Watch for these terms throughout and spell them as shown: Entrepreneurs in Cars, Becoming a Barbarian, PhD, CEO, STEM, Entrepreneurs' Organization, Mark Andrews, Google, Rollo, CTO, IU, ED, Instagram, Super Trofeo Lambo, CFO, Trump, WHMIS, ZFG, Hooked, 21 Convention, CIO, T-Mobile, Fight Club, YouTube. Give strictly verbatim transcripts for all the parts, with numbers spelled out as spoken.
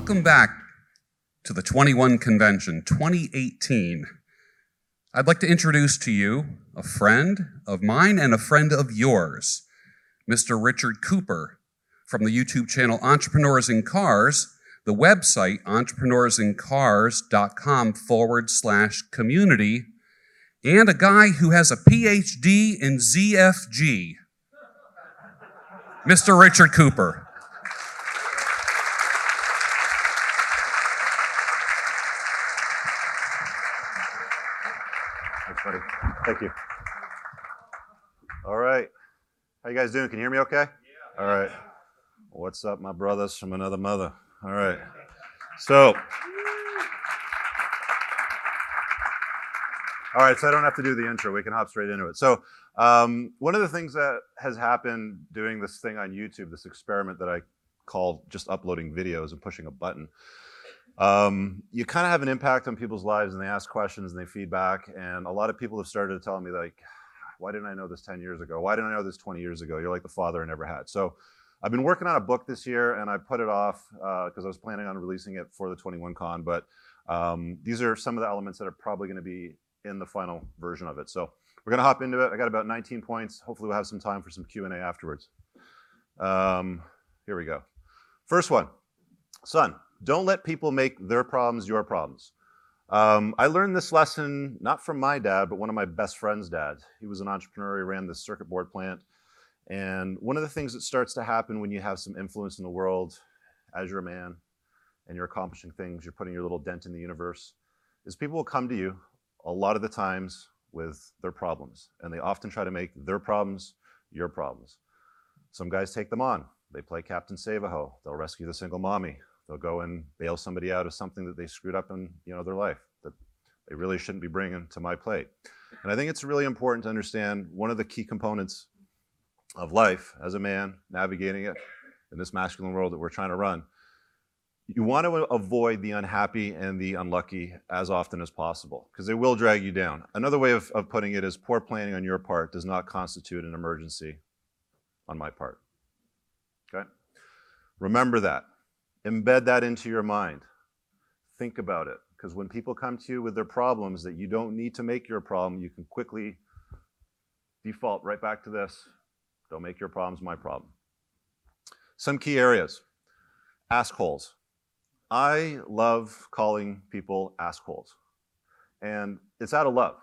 Welcome back to the twenty-one Convention twenty eighteen. I'd like to introduce to you a friend of mine and a friend of yours, Mister Richard Cooper, from the YouTube channel Entrepreneurs in Cars, the website entrepreneurs in cars dot com forward slash community, and a guy who has a P H D in Z F G, Mister Richard Cooper. Thank you. All right. How you guys doing? Can you hear me okay? Yeah. All right. What's up, my brothers from another mother? All right. So, all right, so I don't have to do the intro. We can hop straight into it. So um, one of the things that has happened doing this thing on YouTube, this experiment that I call just uploading videos and pushing a button, Um, you kind of have an impact on people's lives, and they ask questions and they feedback. And a lot of people have started to tell me, like, why didn't I know this ten years ago? Why didn't I know this twenty years ago? You're like the father I never had. So I've been working on a book this year, and I put it off because uh, I was planning on releasing it for the twenty-one Con. But um, these are some of the elements that are probably going to be in the final version of it. So we're going to hop into it. I got about nineteen points. Hopefully we'll have some time for some Q and A afterwards. Um, here we go. First one, son. Don't let people make their problems your problems. Um, I learned this lesson not from my dad, but one of my best friend's dad. He was an entrepreneur. He ran this circuit board plant. And one of the things that starts to happen when you have some influence in the world as you're a man and you're accomplishing things, you're putting your little dent in the universe, is people will come to you a lot of the times with their problems. And they often try to make their problems your problems. Some guys take them on. They play Captain Save-A-Ho. They'll rescue the single mommy. They'll go and bail somebody out of something that they screwed up in, you know, their life that they really shouldn't be bringing to my plate. And I think it's really important to understand one of the key components of life as a man, navigating it in this masculine world that we're trying to run. You want to avoid the unhappy and the unlucky as often as possible because they will drag you down. Another way of, of putting it is poor planning on your part does not constitute an emergency on my part. Okay? Remember that. Embed that into your mind. Think about it, because when people come to you with their problems that you don't need to make your problem, you can quickly default right back to this. Don't make your problems my problem. Some key areas. Assholes. I love calling people assholes. And it's out of love,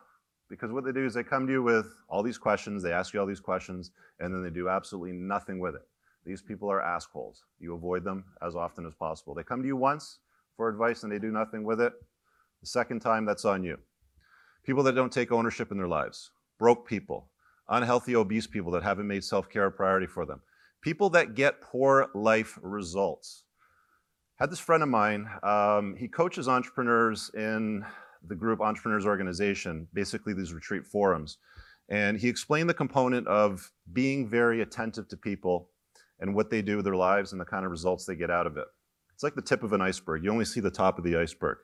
because what they do is they come to you with all these questions, they ask you all these questions, and then they do absolutely nothing with it. These people are assholes. You avoid them as often as possible. They come to you once for advice and they do nothing with it. The second time, that's on you. People that don't take ownership in their lives. Broke people. Unhealthy, obese people that haven't made self-care a priority for them. People that get poor life results. I had this friend of mine. Um, he coaches entrepreneurs in the group Entrepreneurs' Organization, basically these retreat forums. And he explained the component of being very attentive to people and what they do with their lives and the kind of results they get out of it. It's like the tip of an iceberg. You only see the top of the iceberg.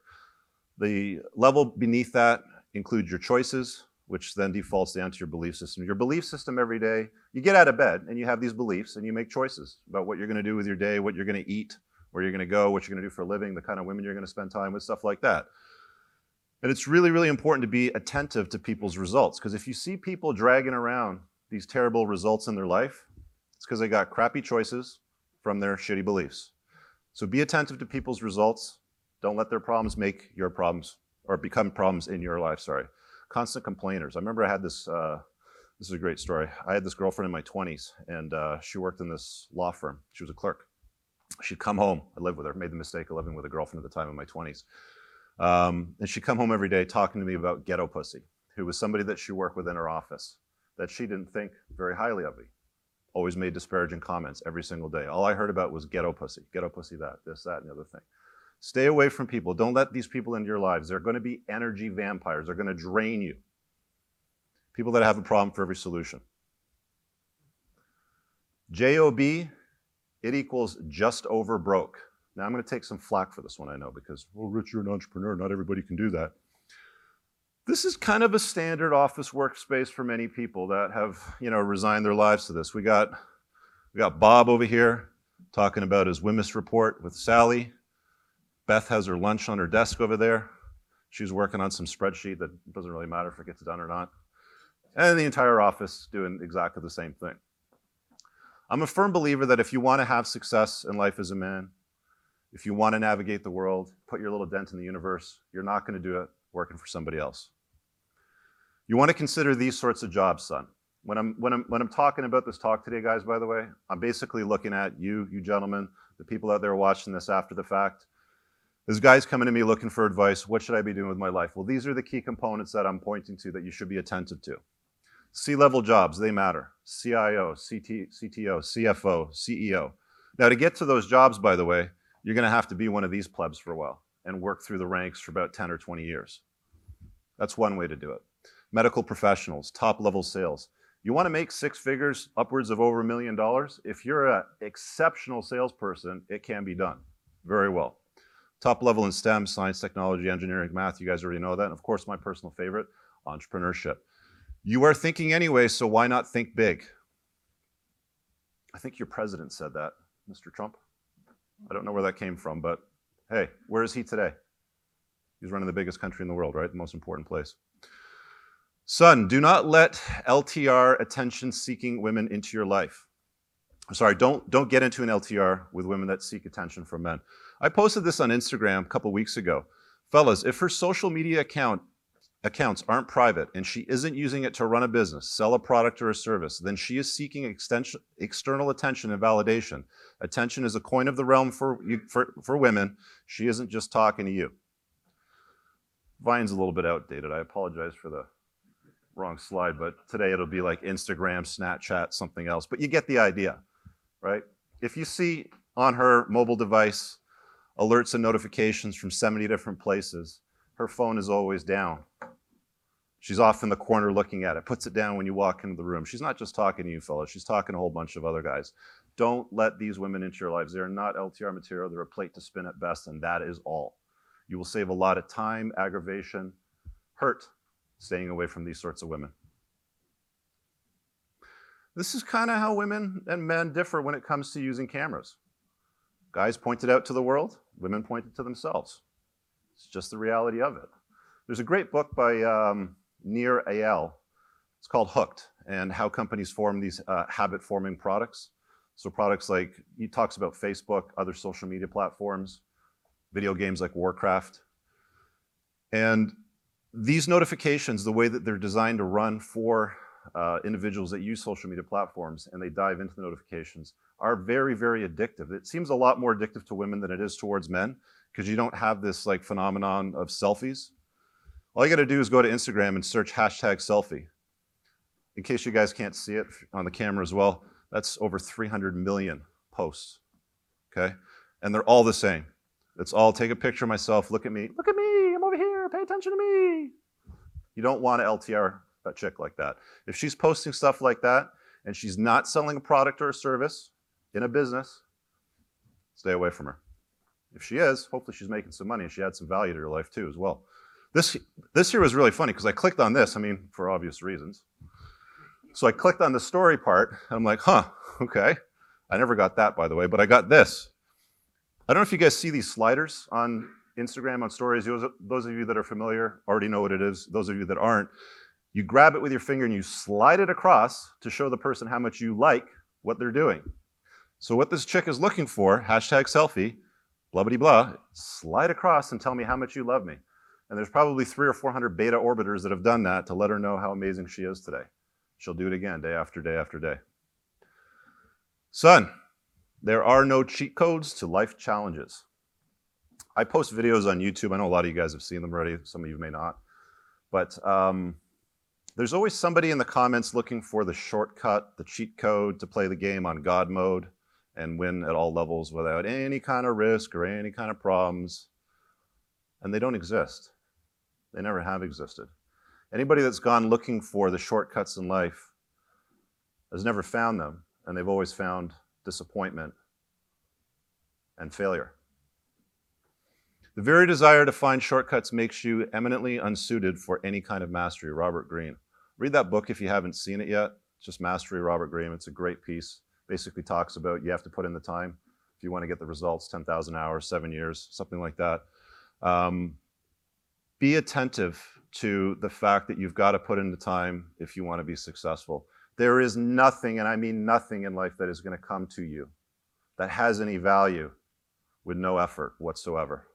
The level beneath that includes your choices, which then defaults down to your belief system. Your belief system every day, you get out of bed and you have these beliefs and you make choices about what you're gonna do with your day, what you're gonna eat, where you're gonna go, what you're gonna do for a living, the kind of women you're gonna spend time with, stuff like that. And it's really, really important to be attentive to people's results, because if you see people dragging around these terrible results in their life, it's because they got crappy choices from their shitty beliefs. So be attentive to people's results. Don't let their problems make your problems or become problems in your life, sorry. Constant complainers. I remember I had this, uh, this is a great story. I had this girlfriend in my twenties, and uh, she worked in this law firm. She was a clerk. She'd come home. I lived with her. Made the mistake of living with a girlfriend at the time in my twenties. Um, and she'd come home every day talking to me about ghetto pussy, who was somebody that she worked with in her office that she didn't think very highly of me. Always made disparaging comments every single day. All I heard about was ghetto pussy, ghetto pussy that, this, that, and the other thing. Stay away from people. Don't let these people into your lives. They're gonna be energy vampires. They're gonna drain you. People that have a problem for every solution. J O B, it equals just over broke. Now I'm gonna take some flack for this one, I know, because, well, Rich, you're an entrepreneur, not everybody can do that. This is kind of a standard office workspace for many people that have, you know, resigned their lives to this. We got, we got Bob over here talking about his W H M I S report with Sally. Beth has her lunch on her desk over there. She's working on some spreadsheet that doesn't really matter if it gets done or not. And the entire office doing exactly the same thing. I'm a firm believer that if you want to have success in life as a man, if you want to navigate the world, put your little dent in the universe, you're not going to do it working for somebody else. You want to consider these sorts of jobs, son. When I'm, when I'm, when I'm talking about this talk today, guys, by the way, I'm basically looking at you, you gentlemen, the people out there watching this after the fact. There's guys coming to me looking for advice. What should I be doing with my life? Well, these are the key components that I'm pointing to that you should be attentive to. C-level jobs, they matter. C I O, C T O, C F O, C E O. Now, to get to those jobs, by the way, you're going to have to be one of these plebs for a while and work through the ranks for about ten or twenty years. That's one way to do it. Medical professionals, top-level sales. You want to make six figures, upwards of over a million dollars? If you're an exceptional salesperson, it can be done very well. Top-level in STEM, science, technology, engineering, math. You guys already know that. And of course, my personal favorite, entrepreneurship. You are thinking anyway, so why not think big? I think your president said that, Mister Trump. I don't know where that came from, but hey, where is he today? He's running the biggest country in the world, right? The most important place. Son, do not let L T R attention-seeking women into your life. I'm sorry, don't, don't get into an L T R with women that seek attention from men. I posted this on Instagram a couple weeks ago. Fellas, if her social media account accounts aren't private and she isn't using it to run a business, sell a product or a service, then she is seeking extension, external attention and validation. Attention is a coin of the realm for, for, for women. She isn't just talking to you. Vine's a little bit outdated. I apologize for the wrong slide, but today it'll be like Instagram, Snapchat, something else. But you get the idea, right? If you see on her mobile device alerts and notifications from seventy different places, her phone is always down. She's off in the corner looking at it, puts it down when you walk into the room. She's not just talking to you, fellas. She's talking to a whole bunch of other guys. Don't let these women into your lives. They are not L T R material. They're a plate to spin at best, and that is all. You will save a lot of time, aggravation, hurt, staying away from these sorts of women. This is kind of how women and men differ when it comes to using cameras. Guys point it out to the world. Women point it to themselves. It's just the reality of it. There's a great book by um, Nir Eyal. It's called Hooked, and how companies form these uh, habit-forming products. So products like, he talks about Facebook, other social media platforms, video games like Warcraft. And these notifications, the way that they're designed to run for uh, individuals that use social media platforms, and they dive into the notifications, are very, very addictive. It seems a lot more addictive to women than it is towards men, because you don't have this like phenomenon of selfies. All you gotta do is go to Instagram and search hashtag selfie. In case you guys can't see it on the camera as well, that's over three hundred million posts, okay? And they're all the same. It's all take a picture of myself, look at me, look at me, I'm over here, pay attention to me. You don't want to L T R that chick like that. If she's posting stuff like that and she's not selling a product or a service in a business, stay away from her. If she is, hopefully she's making some money and she adds some value to her life too as well. This, this here was really funny because I clicked on this, I mean, for obvious reasons. So I clicked on the story part and I'm like, huh, okay. I never got that, by the way, but I got this. I don't know if you guys see these sliders on Instagram, on stories. Those of you that are familiar already know what it is. Those of you that aren't, you grab it with your finger and you slide it across to show the person how much you like what they're doing. So what this chick is looking for, hashtag selfie, blah, blah, blah, slide across and tell me how much you love me. And there's probably three or four hundred beta orbiters that have done that to let her know how amazing she is today. She'll do it again, day after day after day. Son, there are no cheat codes to life challenges. I post videos on YouTube. I know a lot of you guys have seen them already. Some of you may not. But um, there's always somebody in the comments looking for the shortcut, the cheat code to play the game on God mode and win at all levels without any kind of risk or any kind of problems. And they don't exist. They never have existed. Anybody that's gone looking for the shortcuts in life has never found them, and they've always found disappointment and failure. The very desire to find shortcuts makes you eminently unsuited for any kind of mastery. Robert Greene. Read that book if you haven't seen it yet. It's just Mastery, Robert Greene. It's a great piece. Basically talks about you have to put in the time. If if you want to get the results, ten thousand hours, seven years, something like that. Um, be attentive to the fact that you've got to put in the time if you want to be successful. There is nothing, and I mean nothing in life that is going to come to you that has any value with no effort whatsoever.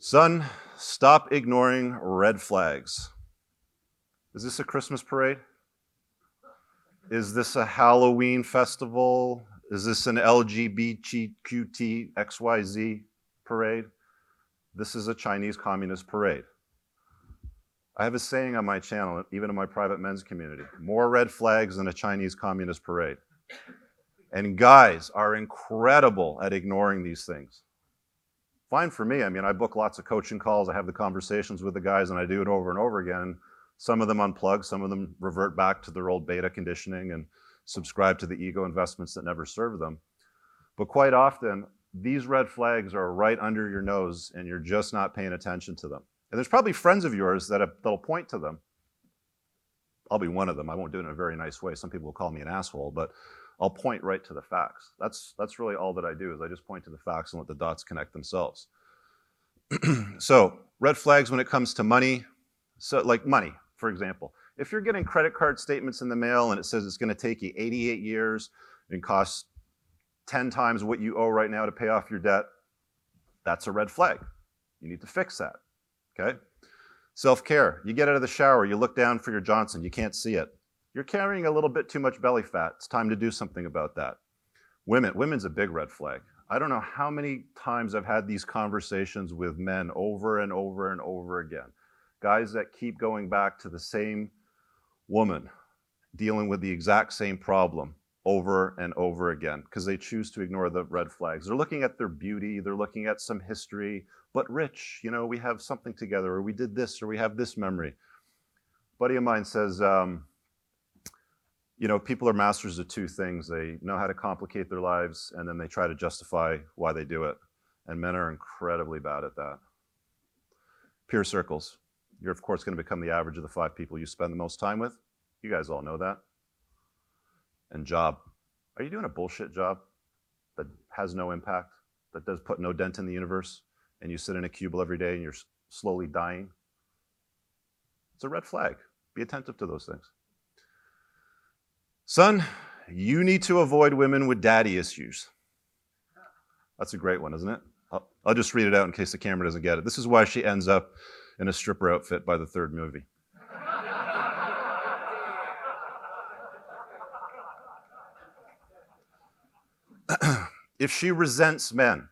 Son, stop ignoring red flags. Is this a Christmas parade? Is this a Halloween festival? Is this an L G B T Q T X Y Z parade? This is a Chinese communist parade. I have a saying on my channel, even in my private men's community, more red flags than a Chinese communist parade. And guys are incredible at ignoring these things. Fine for me. I mean, I book lots of coaching calls. I have the conversations with the guys, and I do it over and over again. Some of them unplug, some of them revert back to their old beta conditioning and subscribe to the ego investments that never serve them. But quite often, these red flags are right under your nose and you're just not paying attention to them. And there's probably friends of yours that have, that'll point to them. I'll be one of them. I won't do it in a very nice way. Some people will call me an asshole, but I'll point right to the facts. That's, that's really all that I do, is I just point to the facts and let the dots connect themselves. So, red flags when it comes to money. So, like money. For example, if you're getting credit card statements in the mail and it says it's going to take you eighty-eight years and costs ten times what you owe right now to pay off your debt, that's a red flag. You need to fix that, okay? Self-care. You get out of the shower, you look down for your Johnson, you can't see it. You're carrying a little bit too much belly fat. It's time to do something about that. Women. Women's a big red flag. I don't know how many times I've had these conversations with men over and over and over again. Guys that keep going back to the same woman, dealing with the exact same problem over and over again, because they choose to ignore the red flags. They're looking at their beauty, they're looking at some history, but Rich, you know, we have something together, or we did this, or we have this memory. A buddy of mine says, um, you know, people are masters of two things. They know how to complicate their lives, and then they try to justify why they do it. And men are incredibly bad at that. Peer circles. You're, of course, going to become the average of the five people you spend the most time with. You guys all know that. And job. Are you doing a bullshit job that has no impact, that does put no dent in the universe, and you sit in a cubicle every day and you're slowly dying? It's a red flag. Be attentive to those things. Son, you need to avoid women with daddy issues. That's a great one, isn't it? I'll, I'll just read it out in case the camera doesn't get it. This is why she ends up in a stripper outfit by the third movie. If she resents men,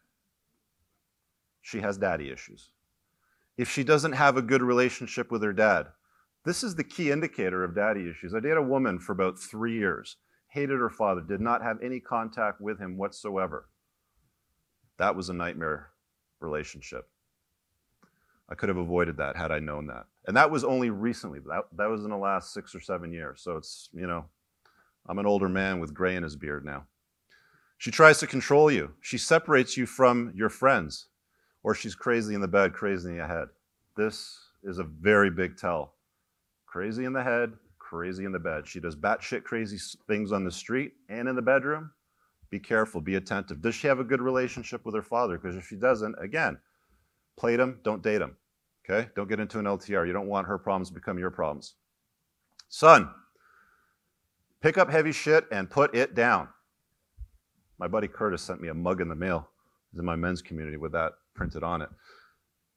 she has daddy issues. If she doesn't have a good relationship with her dad, this is the key indicator of daddy issues. I dated a woman for about three years, hated her father, did not have any contact with him whatsoever. That was a nightmare relationship. I could have avoided that had I known that. And that was only recently. That, that was in the last six or seven years. So it's, you know, I'm an older man with gray in his beard now. She tries to control you. She separates you from your friends, or she's crazy in the bed, crazy in the head. This is a very big tell. Crazy in the head, crazy in the bed. She does batshit crazy things on the street and in the bedroom. Be careful, be attentive. Does she have a good relationship with her father? Because if she doesn't, again, plate them, don't date them, okay? Don't get into an L T R. You don't want her problems to become your problems. Son, pick up heavy shit and put it down. My buddy Curtis sent me a mug in the mail. It's in my men's community with that printed on it.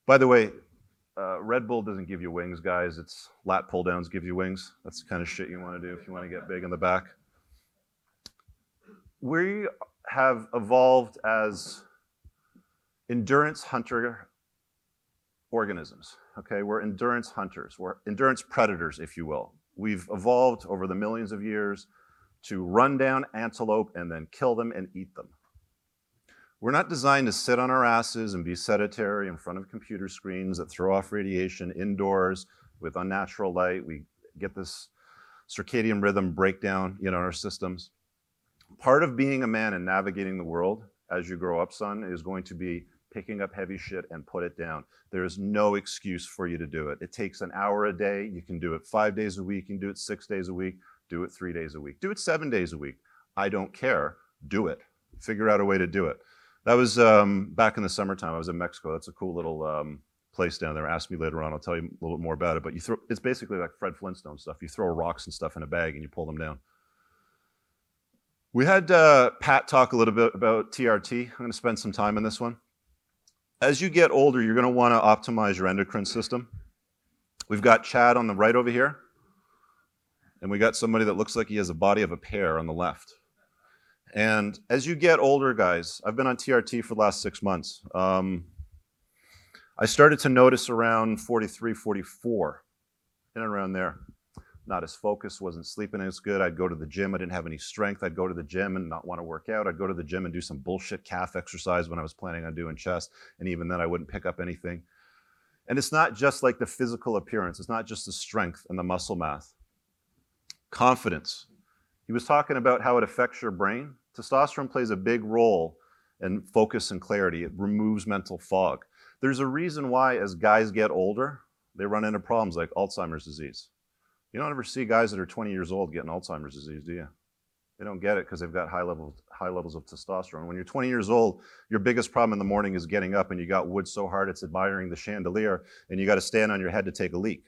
By the way, uh, Red Bull doesn't give you wings, guys. It's lat pull downs give you wings. That's the kind of shit you want to do if you want to get big in the back. We have evolved as endurance hunter organisms, okay? We're endurance hunters. We're endurance predators, if you will. We've evolved over the millions of years to run down antelope and then kill them and eat them. We're not designed to sit on our asses and be sedentary in front of computer screens that throw off radiation indoors with unnatural light. We get this circadian rhythm breakdown, you know, in our systems. Part of being a man and navigating the world as you grow up, son, is going to be picking up heavy shit and put it down. There is no excuse for you to do it. It takes an hour a day. You can do it five days a week. You can do it six days a week. Do it three days a week. Do it seven days a week. I don't care. Do it. figure out a way to do it. That was um, back in the summertime. I was in Mexico. That's a cool little um, place down there. Ask me later on. I'll tell you a little bit more about it. But you throw, it's basically like Fred Flintstone stuff. You throw rocks and stuff in a bag and you pull them down. We had uh, Pat talk a little bit about T R T. I'm going to spend some time on this one. As you get older, you're going to want to optimize your endocrine system. We've got Chad on the right over here. And we got somebody that looks like he has a body of a pear on the left. And as you get older, guys, I've been on T R T for the last six months. Um, I started to notice around forty-three, forty-four, in and around there. Not as focused, wasn't sleeping as good. I'd go to the gym, I didn't have any strength. I'd go to the gym and not want to work out. I'd go to the gym and do some bullshit calf exercise when I was planning on doing chest. And even then I wouldn't pick up anything. And it's not just like the physical appearance. It's not just the strength and the muscle mass. Confidence. He was talking about how it affects your brain. Testosterone plays a big role in focus and clarity. It removes mental fog. There's a reason why as guys get older, they run into problems like Alzheimer's disease. You don't ever see guys that are twenty years old getting Alzheimer's disease, do you? They don't get it because they've got high levels, high levels of testosterone. When you're twenty years old, your biggest problem in the morning is getting up and you got wood so hard it's admiring the chandelier and you got to stand on your head to take a leak.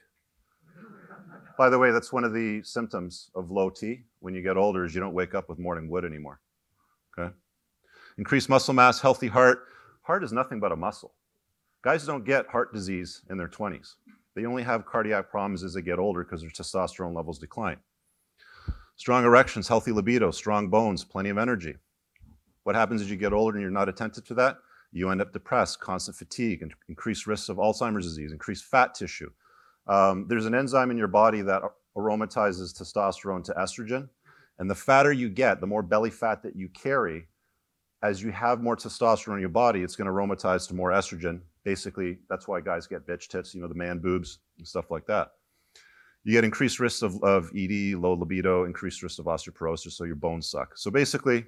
By the way, that's one of the symptoms of low T when you get older is you don't wake up with morning wood anymore, okay? Increased muscle mass, healthy heart. Heart is nothing but a muscle. Guys don't get heart disease in their twenties. They only have cardiac problems as they get older because their testosterone levels decline. Strong erections, healthy libido, strong bones, plenty of energy. What happens as you get older and you're not attentive to that? You end up depressed, constant fatigue, and increased risks of Alzheimer's disease, increased fat tissue. Um, there's an enzyme in your body that aromatizes testosterone to estrogen, and the fatter you get, the more belly fat that you carry, as you have more testosterone in your body, it's going to aromatize to more estrogen. Basically, that's why guys get bitch tits, you know, the man boobs and stuff like that. You get increased risks of, of E D, low libido, increased risk of osteoporosis, so your bones suck. So basically,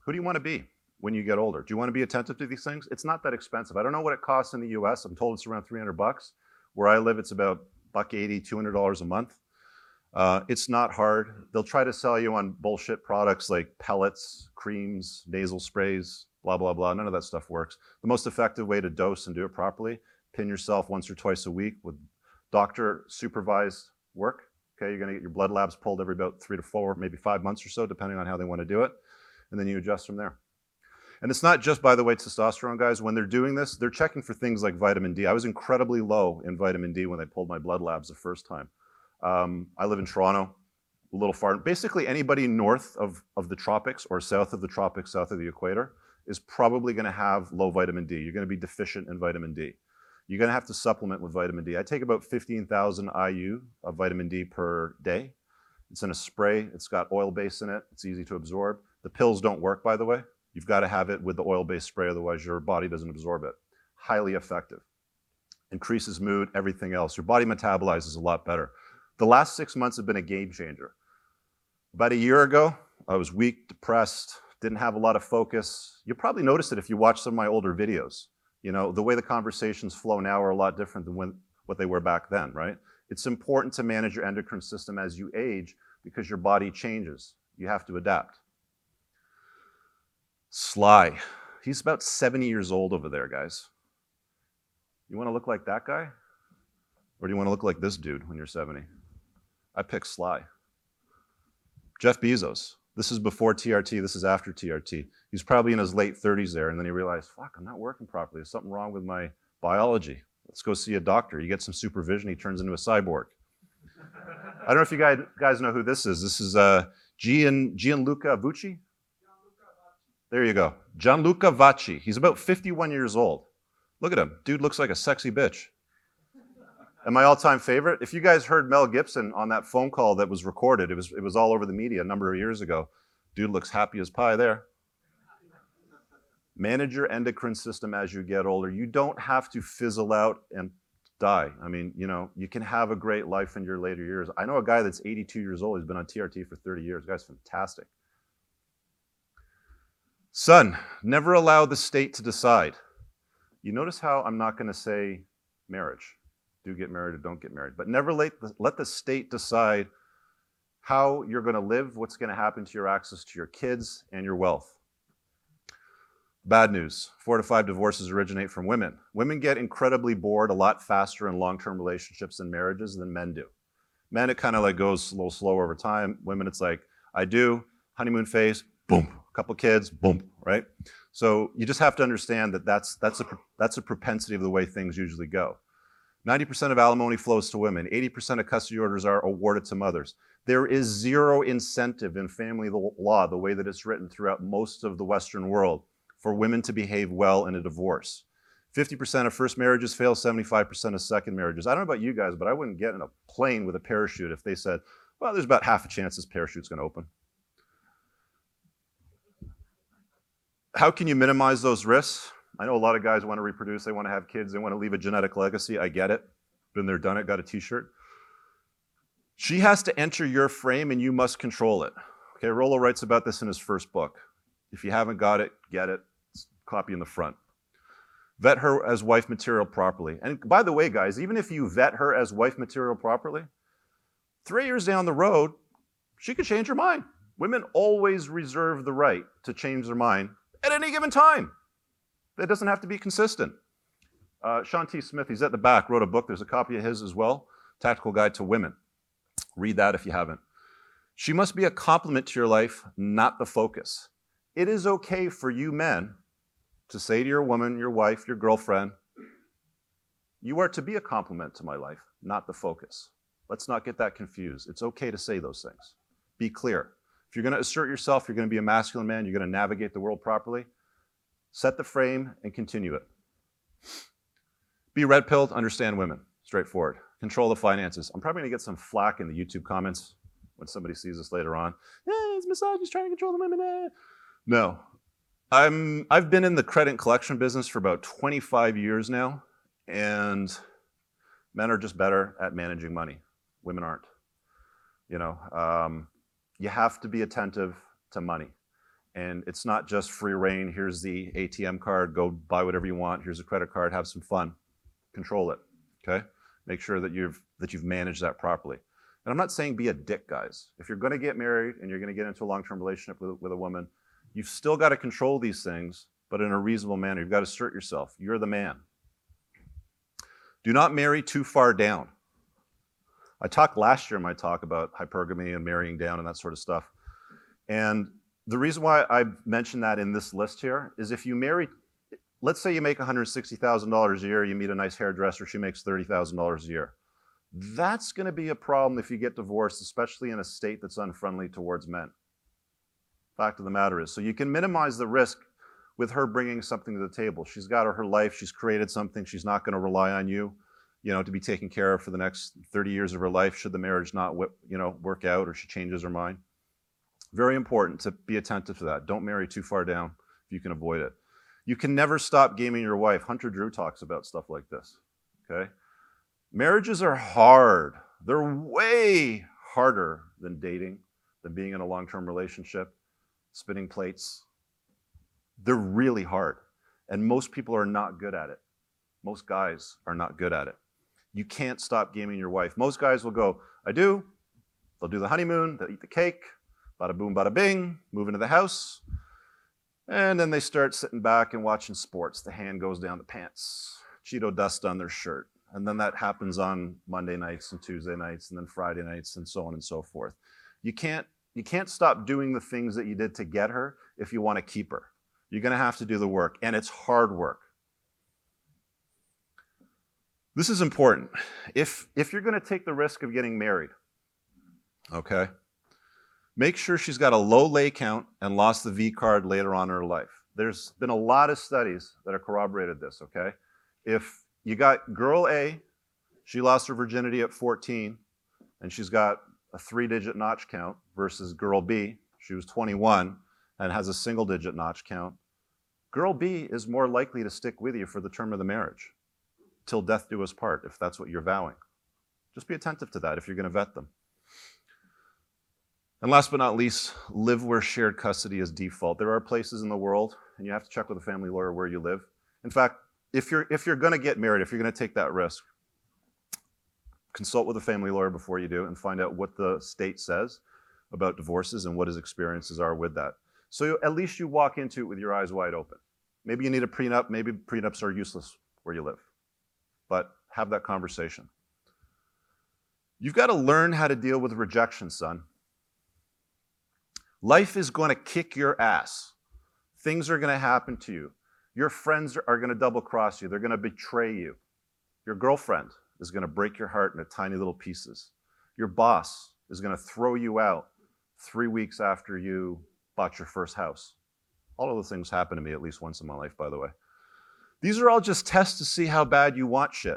who do you want to be when you get older? Do you want to be attentive to these things? It's not that expensive. I don't know what it costs in the U S. I'm told it's around three hundred bucks. Where I live, it's about a buck eighty, two hundred dollars a month. Uh, it's not hard. They'll try to sell you on bullshit products like pellets, creams, nasal sprays, blah, blah, blah. None of that stuff works. The most effective way to dose and do it properly, pin yourself once or twice a week with doctor-supervised work. Okay, you're going to get your blood labs pulled every about three to four, maybe five months or so, depending on how they want to do it. And then you adjust from there. And it's not just, by the way, testosterone, guys. When they're doing this, they're checking for things like vitamin D. I was incredibly low in vitamin D when they pulled my blood labs the first time. Um, I live in Toronto, a little far. Basically, anybody north of, of the tropics or south of the tropics, south of the equator, is probably going to have low vitamin D. You're going to be deficient in vitamin D. You're going to have to supplement with vitamin D. I take about fifteen thousand I U of vitamin D per day. It's in a spray. It's got oil base in it. It's easy to absorb. The pills don't work, by the way. You've got to have it with the oil-based spray, otherwise your body doesn't absorb it. Highly effective. Increases mood, everything else. Your body metabolizes a lot better. The last six months have been a game changer. About a year ago, I was weak, depressed, didn't have a lot of focus. You'll probably notice it if you watch some of my older videos. You know, the way the conversations flow now are a lot different than when, what they were back then, right? It's important to manage your endocrine system as you age because your body changes. You have to adapt. Sly. He's about seventy years old over there, guys. You want to look like that guy? Or do you want to look like this dude when you're seventy? I pick Sly. Jeff Bezos. This is before T R T. This is after T R T. He's probably in his late thirties there, and then he realized, fuck, I'm not working properly. There's something wrong with my biology. Let's go see a doctor. You get some supervision. He turns into a cyborg. I don't know if you guys, guys know who this is. This is uh, Gian, Gianluca Vacchi. There you go. Gianluca Vacchi. He's about fifty-one years old. Look at him. Dude looks like a sexy bitch. And my all-time favorite, if you guys heard Mel Gibson on that phone call that was recorded, it was, it was all over the media a number of years ago. Dude looks happy as pie there. Manage your endocrine system as you get older. You don't have to fizzle out and die. I mean, you know, you can have a great life in your later years. I know a guy that's eighty-two years old. He's been on T R T for thirty years. The guy's fantastic. Son, never allow the state to decide. You notice how I'm not going to say marriage. Do get married or don't get married. But never let the, let the state decide how you're going to live, what's going to happen to your access to your kids and your wealth. Bad news, four to five divorces originate from women. Women get incredibly bored a lot faster in long-term relationships and marriages than men do. Men, it kind of like goes a little slower over time. Women, it's like, I do, honeymoon phase, boom, a couple kids, boom, right? So you just have to understand that that's, that's, a, that's a propensity of the way things usually go. ninety percent of alimony flows to women. eighty percent of custody orders are awarded to mothers. There is zero incentive in family law, the way that it's written throughout most of the Western world, for women to behave well in a divorce. fifty percent of first marriages fail, seventy-five percent of second marriages. I don't know about you guys, but I wouldn't get in a plane with a parachute if they said, well, there's about half a chance this parachute's gonna open. How can you minimize those risks? I know a lot of guys want to reproduce, they want to have kids, they want to leave a genetic legacy. I get it. Been there, done it, got a t-shirt. She has to enter your frame and you must control it. Okay, Rollo writes about this in his first book. If you haven't got it, get it. It's copy in the front. Vet her as wife material properly. And by the way, guys, even if you vet her as wife material properly, three years down the road, she could change her mind. Women always reserve the right to change their mind at any given time. It doesn't have to be consistent. Uh, Sean T. Smith, he's at the back, wrote a book. There's a copy of his as well, Tactical Guide to Women. Read that if you haven't. She must be a complement to your life, not the focus. It is okay for you men to say to your woman, your wife, your girlfriend, you are to be a complement to my life, not the focus. Let's not get that confused. It's okay to say those things. Be clear. If you're going to assert yourself, you're going to be a masculine man, you're going to navigate the world properly, set the frame and continue it. Be red-pilled, understand women, straightforward. Control the finances. I'm probably gonna get some flack in the YouTube comments when somebody sees this later on. Yeah, it's misogynist trying to control the women. Eh. No, I'm, I've been in the credit and collection business for about twenty-five years now, and men are just better at managing money. Women aren't. You know, um, you have to be attentive to money. And it's not just free reign, here's the A T M card, go buy whatever you want, here's a credit card, have some fun. Control it, okay? Make sure that you've that you've managed that properly. And I'm not saying be a dick, guys. If you're gonna get married and you're gonna get into a long-term relationship with, with a woman, you've still gotta control these things, but in a reasonable manner. You've gotta assert yourself, you're the man. Do not marry too far down. I talked last year in my talk about hypergamy and marrying down and that sort of stuff. And the reason why I mentioned that in this list here is if you marry, let's say you make one hundred sixty thousand dollars a year, you meet a nice hairdresser, she makes thirty thousand dollars a year. That's gonna be a problem if you get divorced, especially in a state that's unfriendly towards men. Fact of the matter is, so you can minimize the risk with her bringing something to the table. She's got her, her life, she's created something, she's not gonna rely on you, you know, to be taken care of for the next thirty years of her life should the marriage not, you know, work out or she changes her mind. Very important to be attentive to that. Don't marry too far down if you can avoid it. You can never stop gaming your wife. Hunter Drew talks about stuff like this, okay? Marriages are hard. They're way harder than dating, than being in a long-term relationship, spinning plates. They're really hard. And most people are not good at it. Most guys are not good at it. You can't stop gaming your wife. Most guys will go, I do. They'll do the honeymoon, they'll eat the cake. Bada boom, bada bing, move into the house. And then they start sitting back and watching sports. The hand goes down the pants, Cheeto dust on their shirt. And then that happens on Monday nights and Tuesday nights and then Friday nights and so on and so forth. You can't, you can't stop doing the things that you did to get her if you want to keep her. You're going to have to do the work, and it's hard work. This is important. If, if you're going to take the risk of getting married, okay? Make sure she's got a low lay count and lost the V card later on in her life. There's been a lot of studies that have corroborated this, okay? If you got girl A, she lost her virginity at fourteen, and she's got a three-digit notch count versus girl B, she was twenty-one and has a single-digit notch count. Girl B is more likely to stick with you for the term of the marriage, till death do us part, if that's what you're vowing. Just be attentive to that if you're gonna vet them. And last but not least, live where shared custody is default. There are places in the world, and you have to check with a family lawyer where you live. In fact, if you're, if you're gonna get married, if you're gonna take that risk, consult with a family lawyer before you do and find out what the state says about divorces and what his experiences are with that. So at least you walk into it with your eyes wide open. Maybe you need a prenup, maybe prenups are useless where you live, but have that conversation. You've got to learn how to deal with rejection, son. Life is going to kick your ass. Things are going to happen to you. Your friends are going to double cross you. They're going to betray you. Your girlfriend is going to break your heart into tiny little pieces. Your boss is going to throw you out three weeks after you bought your first house. All of the things happen to me at least once in my life, by the way. These are all just tests to see how bad you want shit.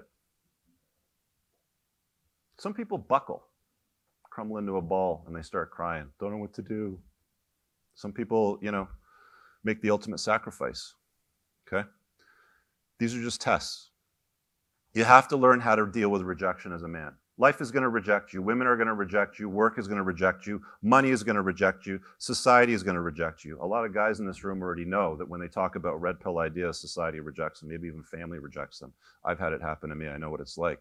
Some people buckle, crumble into a ball, and they start crying. Don't know what to do. Some people, you know, make the ultimate sacrifice, okay? These are just tests. You have to learn how to deal with rejection as a man. Life is going to reject you. Women are going to reject you. Work is going to reject you. Money is going to reject you. Society is going to reject you. A lot of guys in this room already know that when they talk about red pill ideas, society rejects them. Maybe even family rejects them. I've had it happen to me. I know what it's like.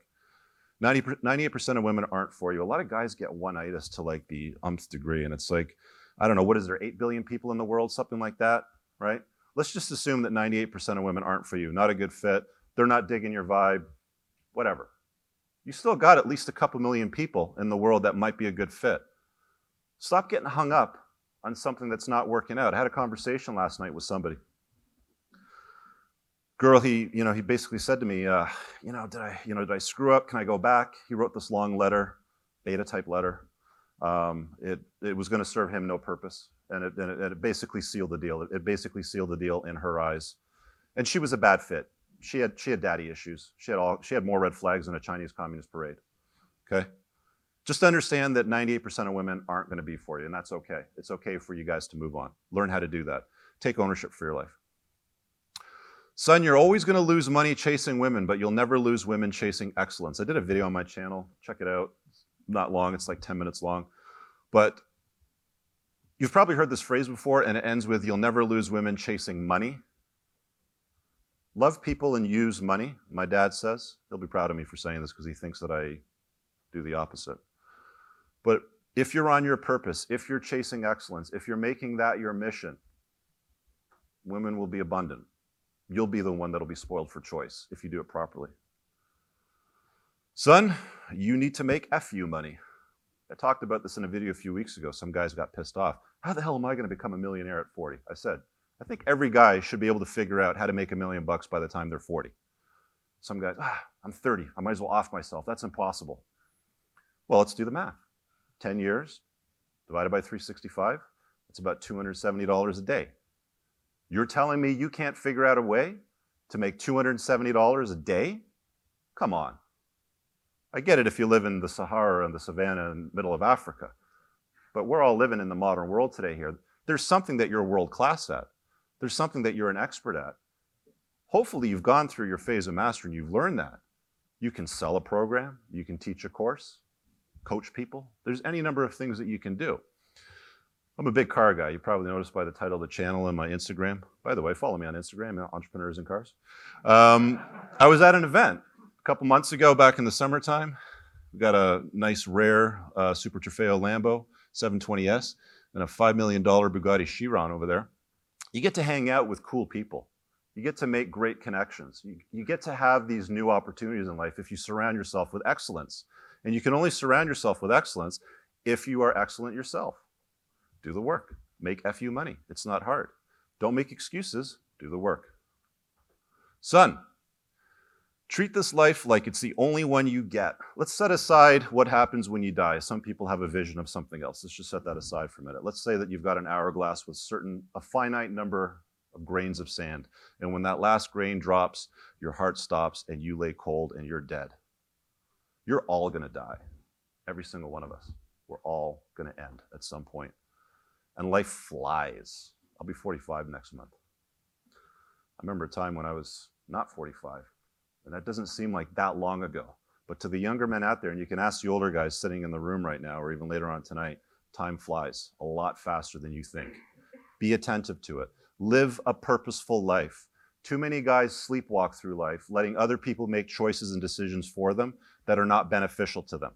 ninety-eight percent of women aren't for you. A lot of guys get one-itis to like the umpth degree, and it's like, I don't know, what is there, eight billion people in the world? Something like that, right? Let's just assume that ninety-eight percent of women aren't for you. Not a good fit. They're not digging your vibe, whatever. You still got at least a couple million people in the world that might be a good fit. Stop getting hung up on something that's not working out. I had a conversation last night with somebody. Girl, he, you know, he basically said to me, uh, you know, did I, you know, did I screw up? Can I go back? He wrote this long letter, beta type letter. Um, it, it was going to serve him no purpose, and it, and it, and it basically sealed the deal. It, it basically sealed the deal in her eyes, and she was a bad fit. She had she had daddy issues. She had all she had more red flags than a Chinese communist parade. Okay, just understand that ninety-eight percent of women aren't going to be for you, and that's okay. It's okay for you guys to move on. Learn how to do that. Take ownership for your life. Son, you're always going to lose money chasing women, but you'll never lose women chasing excellence. I did a video on my channel. Check it out. It's not long. It's like ten minutes long, but you've probably heard this phrase before, and it ends with "You'll never lose women chasing money." Love people and use money, my dad says. He'll be proud of me for saying this because he thinks that I do the opposite. But if you're on your purpose, if you're chasing excellence, if you're making that your mission, women will be abundant. You'll be the one that'll be spoiled for choice if you do it properly. Son, you need to make F U money. I talked about this in a video a few weeks ago. Some guys got pissed off. How the hell am I going to become a millionaire at forty? I said, I think every guy should be able to figure out how to make a million bucks by the time they're forty. Some guys, ah, I'm thirty, I might as well off myself, that's impossible. Well, let's do the math. ten years divided by three sixty-five, that's about two hundred seventy dollars a day. You're telling me you can't figure out a way to make two hundred seventy dollars a day? Come on. I get it if you live in the Sahara and the savannah and middle of Africa, but we're all living in the modern world today here. There's something that you're world class at. There's something that you're an expert at. Hopefully you've gone through your phase of mastering, you've learned that. You can sell a program, you can teach a course, coach people. There's any number of things that you can do. I'm a big car guy. You probably noticed by the title of the channel and my Instagram. By the way, follow me on Instagram, Entrepreneurs in Cars. Um, I was at an event a couple months ago back in the summertime. We got a nice rare uh, Super Trofeo Lambo seven twenty S and a five million dollar Bugatti Chiron over there. You get to hang out with cool people. You get to make great connections. You, you get to have these new opportunities in life if you surround yourself with excellence. And you can only surround yourself with excellence if you are excellent yourself. Do the work. Make F U money. It's not hard. Don't make excuses. Do the work. Son, treat this life like it's the only one you get. Let's set aside what happens when you die. Some people have a vision of something else. Let's just set that aside for a minute. Let's say that you've got an hourglass with certain, a finite number of grains of sand. And when that last grain drops, your heart stops and you lay cold and you're dead. You're all going to die. Every single one of us. We're all going to end at some point. And life flies. I'll be forty-five next month. I remember a time when I was not forty-five. And that doesn't seem like that long ago. But to the younger men out there, and you can ask the older guys sitting in the room right now or even later on tonight, time flies a lot faster than you think. Be attentive to it. Live a purposeful life. Too many guys sleepwalk through life, letting other people make choices and decisions for them that are not beneficial to them.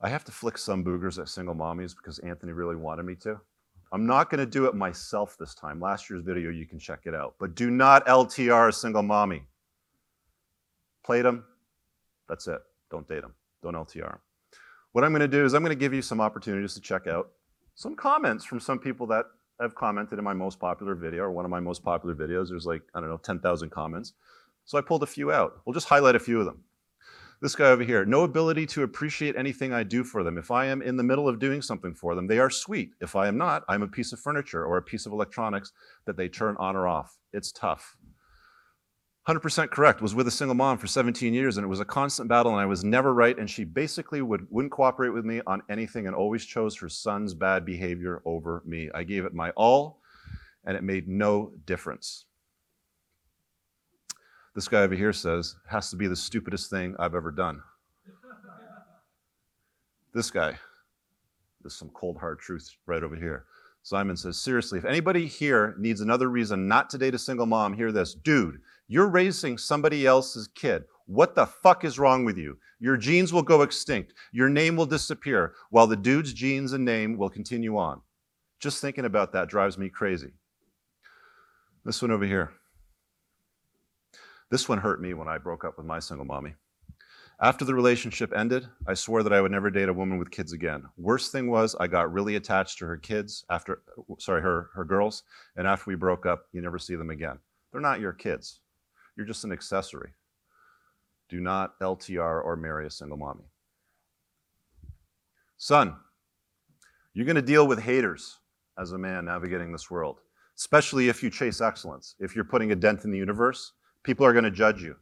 I have to flick some boogers at single mommies because Anthony really wanted me to. I'm not going to do it myself this time. Last year's video, you can check it out. But do not L T R a single mommy. Play them. That's it. Don't date them. Don't L T R. What I'm going to do is I'm going to give you some opportunities to check out some comments from some people that have commented in my most popular video or one of my most popular videos. There's like, I don't know, ten thousand comments. So I pulled a few out. We'll just highlight a few of them. This guy over here, no ability to appreciate anything I do for them. If I am in the middle of doing something for them, they are sweet. If I am not, I'm a piece of furniture or a piece of electronics that they turn on or off. It's tough. one hundred percent correct, was with a single mom for seventeen years and it was a constant battle and I was never right and she basically would, wouldn't cooperate with me on anything and always chose her son's bad behavior over me. I gave it my all and it made no difference. This guy over here says, has to be the stupidest thing I've ever done. This guy, there's some cold hard truth right over here. Simon says, seriously, if anybody here needs another reason not to date a single mom, hear this. Dude, you're raising somebody else's kid. What the fuck is wrong with you? Your genes will go extinct. Your name will disappear while the dude's genes and name will continue on. Just thinking about that drives me crazy. This one over here. This one hurt me when I broke up with my single mommy. After the relationship ended, I swore that I would never date a woman with kids again. Worst thing was I got really attached to her kids after, sorry, her, her girls, and after we broke up, you never see them again. They're not your kids. You're just an accessory. Do not L T R or marry a single mommy. Son, you're gonna deal with haters as a man navigating this world, especially if you chase excellence. If you're putting a dent in the universe, people are gonna judge you.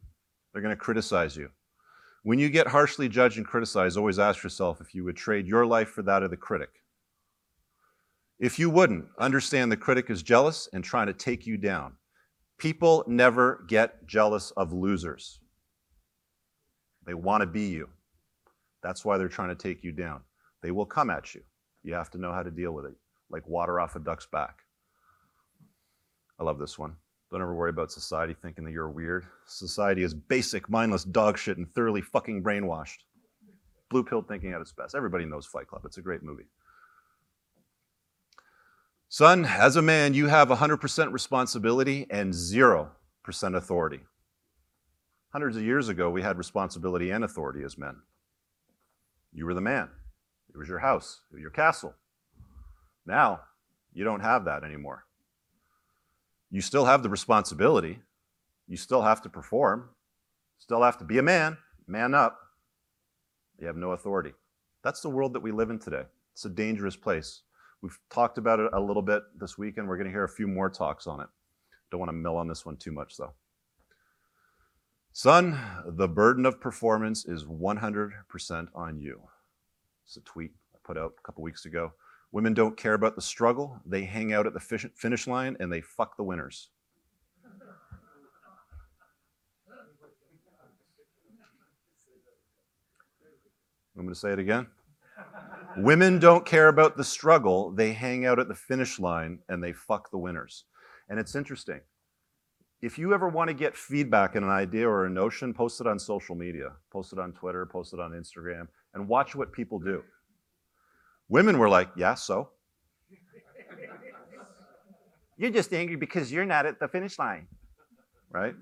They're gonna criticize you. When you get harshly judged and criticized, always ask yourself if you would trade your life for that of the critic. If you wouldn't, understand the critic is jealous and trying to take you down. People never get jealous of losers. They want to be you. That's why they're trying to take you down. They will come at you. You have to know how to deal with it, like water off a duck's back. I love this one. Don't ever worry about society thinking that you're weird. Society is basic, mindless dog shit and thoroughly fucking brainwashed. Blue pill thinking at its best. Everybody knows Fight Club. It's a great movie. Son, as a man, you have one hundred percent responsibility and zero percent authority. Hundreds of years ago, we had responsibility and authority as men. You were the man. It was your house, your castle. Now, you don't have that anymore. You still have the responsibility. You still have to perform. Still have to be a man, man up. You have no authority. That's the world that we live in today. It's a dangerous place. We've talked about it a little bit this weekend. We're going to hear a few more talks on it. Don't want to mill on this one too much though. Son, the burden of performance is one hundred percent on you. It's a tweet I put out a couple weeks ago. Women don't care about the struggle. They hang out at the fish, finish line and they fuck the winners. I'm going to say it again. Women don't care about the struggle. They hang out at the finish line and they fuck the winners. And it's interesting. If you ever want to get feedback on an idea or a notion, post it on social media, post it on Twitter, post it on Instagram, and watch what people do. Women were like, yeah, so? You're just angry because you're not at the finish line, right?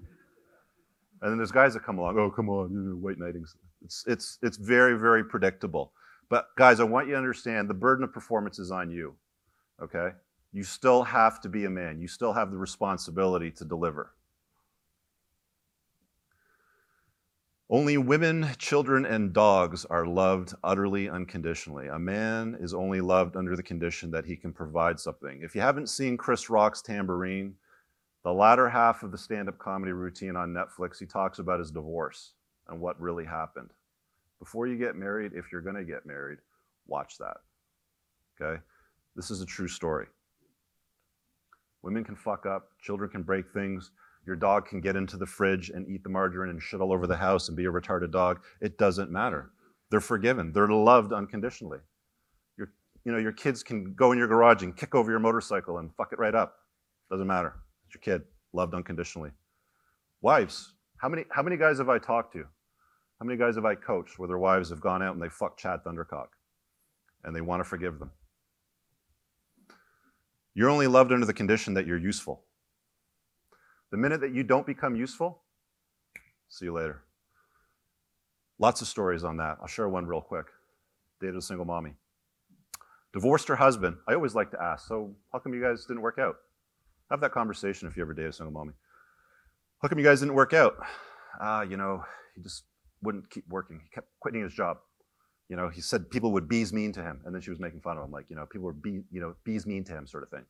And then there's guys that come along, oh, come on, white knighting. It's, it's, it's very, very predictable. But guys, I want you to understand the burden of performance is on you, okay? You still have to be a man. You still have the responsibility to deliver. Only women, children, and dogs are loved utterly unconditionally. A man is only loved under the condition that he can provide something. If you haven't seen Chris Rock's Tambourine, the latter half of the stand-up comedy routine on Netflix, he talks about his divorce and what really happened. Before you get married, if you're going to get married, watch that, okay? This is a true story. Women can fuck up, children can break things, your dog can get into the fridge and eat the margarine and shit all over the house and be a retarded dog. It doesn't matter. They're forgiven. They're loved unconditionally. Your, you know, your kids can go in your garage and kick over your motorcycle and fuck it right up. Doesn't matter. It's your kid, loved unconditionally. Wives, how many, how many guys have I talked to? How many guys have I coached where their wives have gone out and they fucked Chad Thundercock and they want to forgive them? You're only loved under the condition that you're useful. The minute that you don't become useful, see you later. Lots of stories on that. I'll share one real quick. Dated a single mommy. Divorced her husband. I always like to ask, so how come you guys didn't work out? Have that conversation if you ever date a single mommy. How come you guys didn't work out? Uh, you know, he just wouldn't keep working. He kept quitting his job. You know, he said people would bees mean to him. And then she was making fun of him, like, you know, people were be, you know, bees mean to him sort of thing.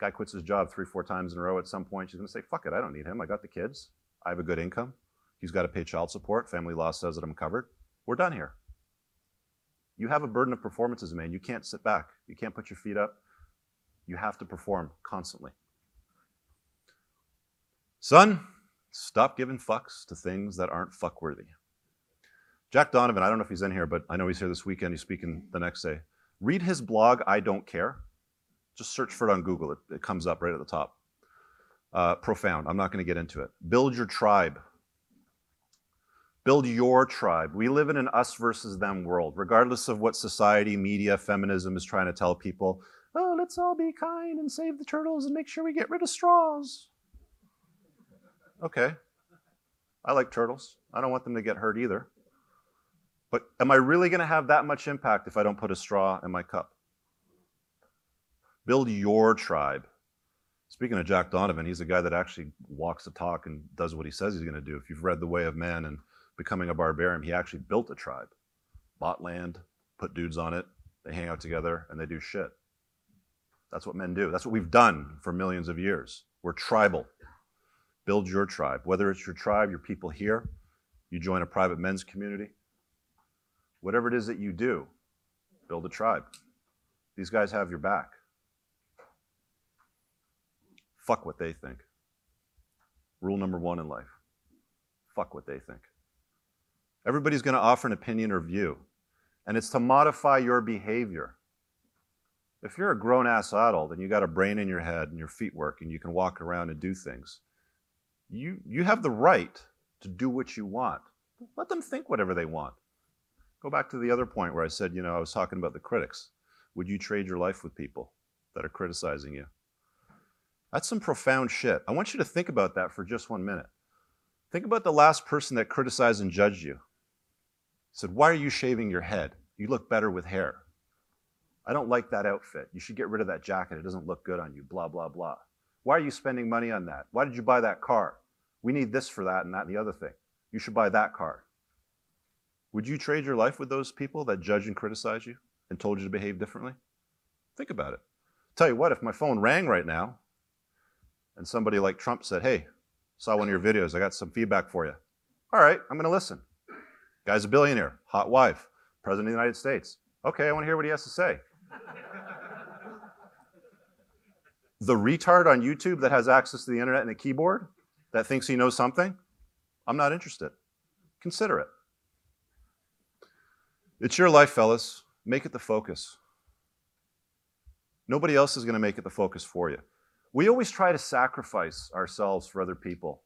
Guy quits his job three, four times in a row at some point. She's gonna say, fuck it, I don't need him. I got the kids. I have a good income. He's got to pay child support. Family law says that I'm covered. We're done here. You have a burden of performance as a man. You can't sit back. You can't put your feet up. You have to perform constantly. Son, stop giving fucks to things that aren't fuck-worthy. Jack Donovan, I don't know if he's in here, but I know he's here this weekend. He's speaking the next day. Read his blog, I Don't Care. Just search for it on Google. It, it comes up right at the top. Uh, profound. I'm not going to get into it. Build your tribe. Build your tribe. We live in an us versus them world, regardless of what society, media, feminism is trying to tell people. Oh, let's all be kind and save the turtles and make sure we get rid of straws. Okay. I like turtles. I don't want them to get hurt either. But am I really going to have that much impact if I don't put a straw in my cup? Build your tribe. Speaking of Jack Donovan, he's a guy that actually walks the talk and does what he says he's going to do. If you've read The Way of Man and Becoming a Barbarian, he actually built a tribe. Bought land, put dudes on it, they hang out together, and they do shit. That's what men do. That's what we've done for millions of years. We're tribal. Build your tribe. Whether it's your tribe, your people here, you join a private men's community, whatever it is that you do, build a tribe. These guys have your back. Fuck what they think. Rule number one in life. Fuck what they think. Everybody's going to offer an opinion or view, and it's to modify your behavior. If you're a grown-ass adult and you got a brain in your head and your feet work and you can walk around and do things, you, you have the right to do what you want. Let them think whatever they want. Go back to the other point where I said, you know, I was talking about the critics. Would you trade your life with people that are criticizing you? That's some profound shit. I want you to think about that for just one minute. Think about the last person that criticized and judged you. Said, why are you shaving your head? You look better with hair. I don't like that outfit. You should get rid of that jacket. It doesn't look good on you, blah, blah, blah. Why are you spending money on that? Why did you buy that car? We need this for that and that and the other thing. You should buy that car. Would you trade your life with those people that judge and criticize you and told you to behave differently? Think about it. Tell you what, if my phone rang right now, and somebody like Trump said, hey, saw one of your videos, I got some feedback for you. All right, I'm gonna listen. Guy's a billionaire, hot wife, president of the United States. Okay, I wanna hear what he has to say. The retard on YouTube that has access to the internet and a keyboard that thinks he knows something, I'm not interested. Consider it. It's your life, fellas. Make it the focus. Nobody else is gonna make it the focus for you. We always try to sacrifice ourselves for other people,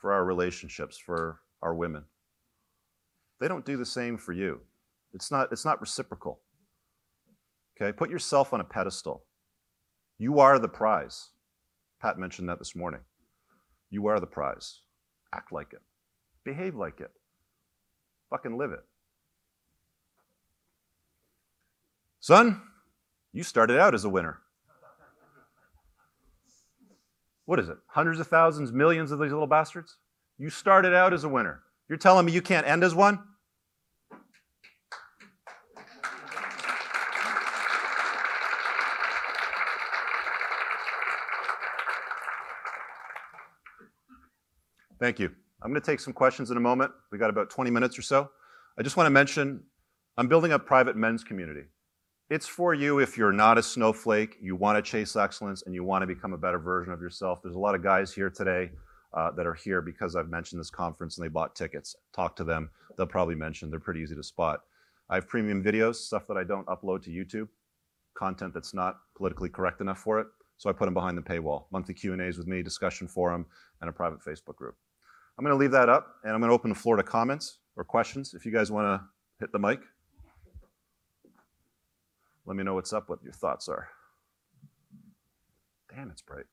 for our relationships, for our women. They don't do the same for you. It's not, it's not reciprocal. Okay, put yourself on a pedestal. You are the prize. Pat mentioned that this morning. You are the prize. Act like it. Behave like it. Fucking live it. Son, you started out as a winner. What is it? Hundreds of thousands, millions of these little bastards? You started out as a winner. You're telling me you can't end as one? Thank you. I'm going to take some questions in a moment. We got about twenty minutes or so. I just want to mention, I'm building a private men's community. It's for you if you're not a snowflake, you want to chase excellence, and you want to become a better version of yourself. There's a lot of guys here today uh, that are here because I've mentioned this conference and they bought tickets. Talk to them. They'll probably mention. They're pretty easy to spot. I have premium videos, stuff that I don't upload to YouTube, content that's not politically correct enough for it, so I put them behind the paywall. Monthly Q and A's with me, discussion forum, and a private Facebook group. I'm going to leave that up, and I'm going to open the floor to comments or questions if you guys want to hit the mic. Let me know what's up, what your thoughts are. Damn, it's bright.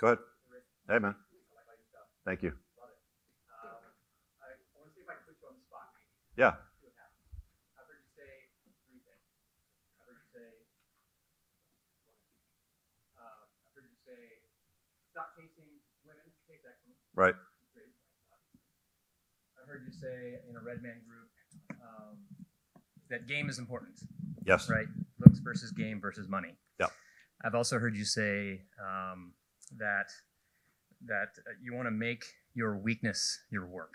Go ahead. Hey, man. Thank you. Yeah. Right. I heard you say in a Red Man group um, that game is important. Yes. Right? Looks versus game versus money. Yeah. I've also heard you say um, that that you want to make your weakness your work.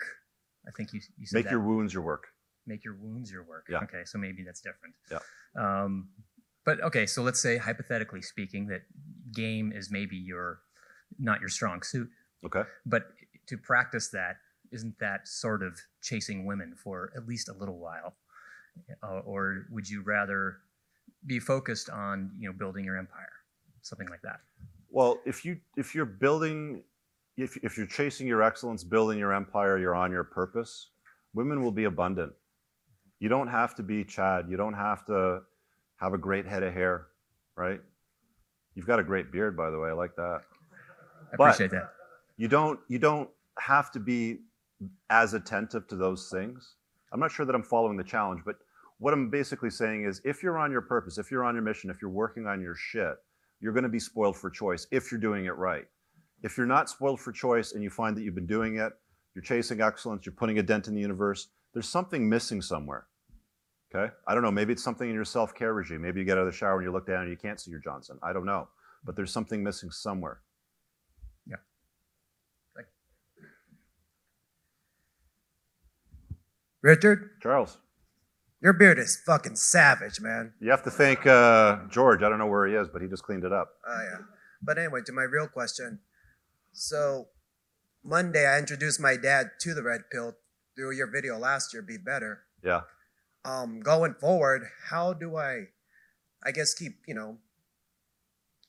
I think you, you said make that. your wounds your work. Make your wounds your work. Yeah. Okay, so maybe that's different. Yeah. Um, but okay, so let's say hypothetically speaking that game is maybe your not your strong suit. Okay. But to practice that, isn't that sort of chasing women for at least a little while? Uh, or would you rather be focused on, you know, building your empire, something like that? Well, if you if you're building, if if you're chasing your excellence, building your empire, you're on your purpose. Women will be abundant. You don't have to be Chad. You don't have to have a great head of hair, right? You've got a great beard, by the way. I like that. I appreciate but, that. You don't, you don't have to be as attentive to those things. I'm not sure that I'm following the challenge, but what I'm basically saying is if you're on your purpose, if you're on your mission, if you're working on your shit, you're going to be spoiled for choice if you're doing it right. If you're not spoiled for choice and you find that you've been doing it, you're chasing excellence, you're putting a dent in the universe, there's something missing somewhere, okay? I don't know, maybe it's something in your self-care regime. Maybe you get out of the shower and you look down and you can't see your Johnson. I don't know, but there's something missing somewhere. Richard? Charles. Your beard is fucking savage, man. You have to thank uh, George. I don't know where he is, but he just cleaned it up. Oh, yeah. But anyway, to my real question. So Monday, I introduced my dad to the red pill through your video last year, Be Better. Yeah. Um, going forward, how do I, I guess, keep, you know,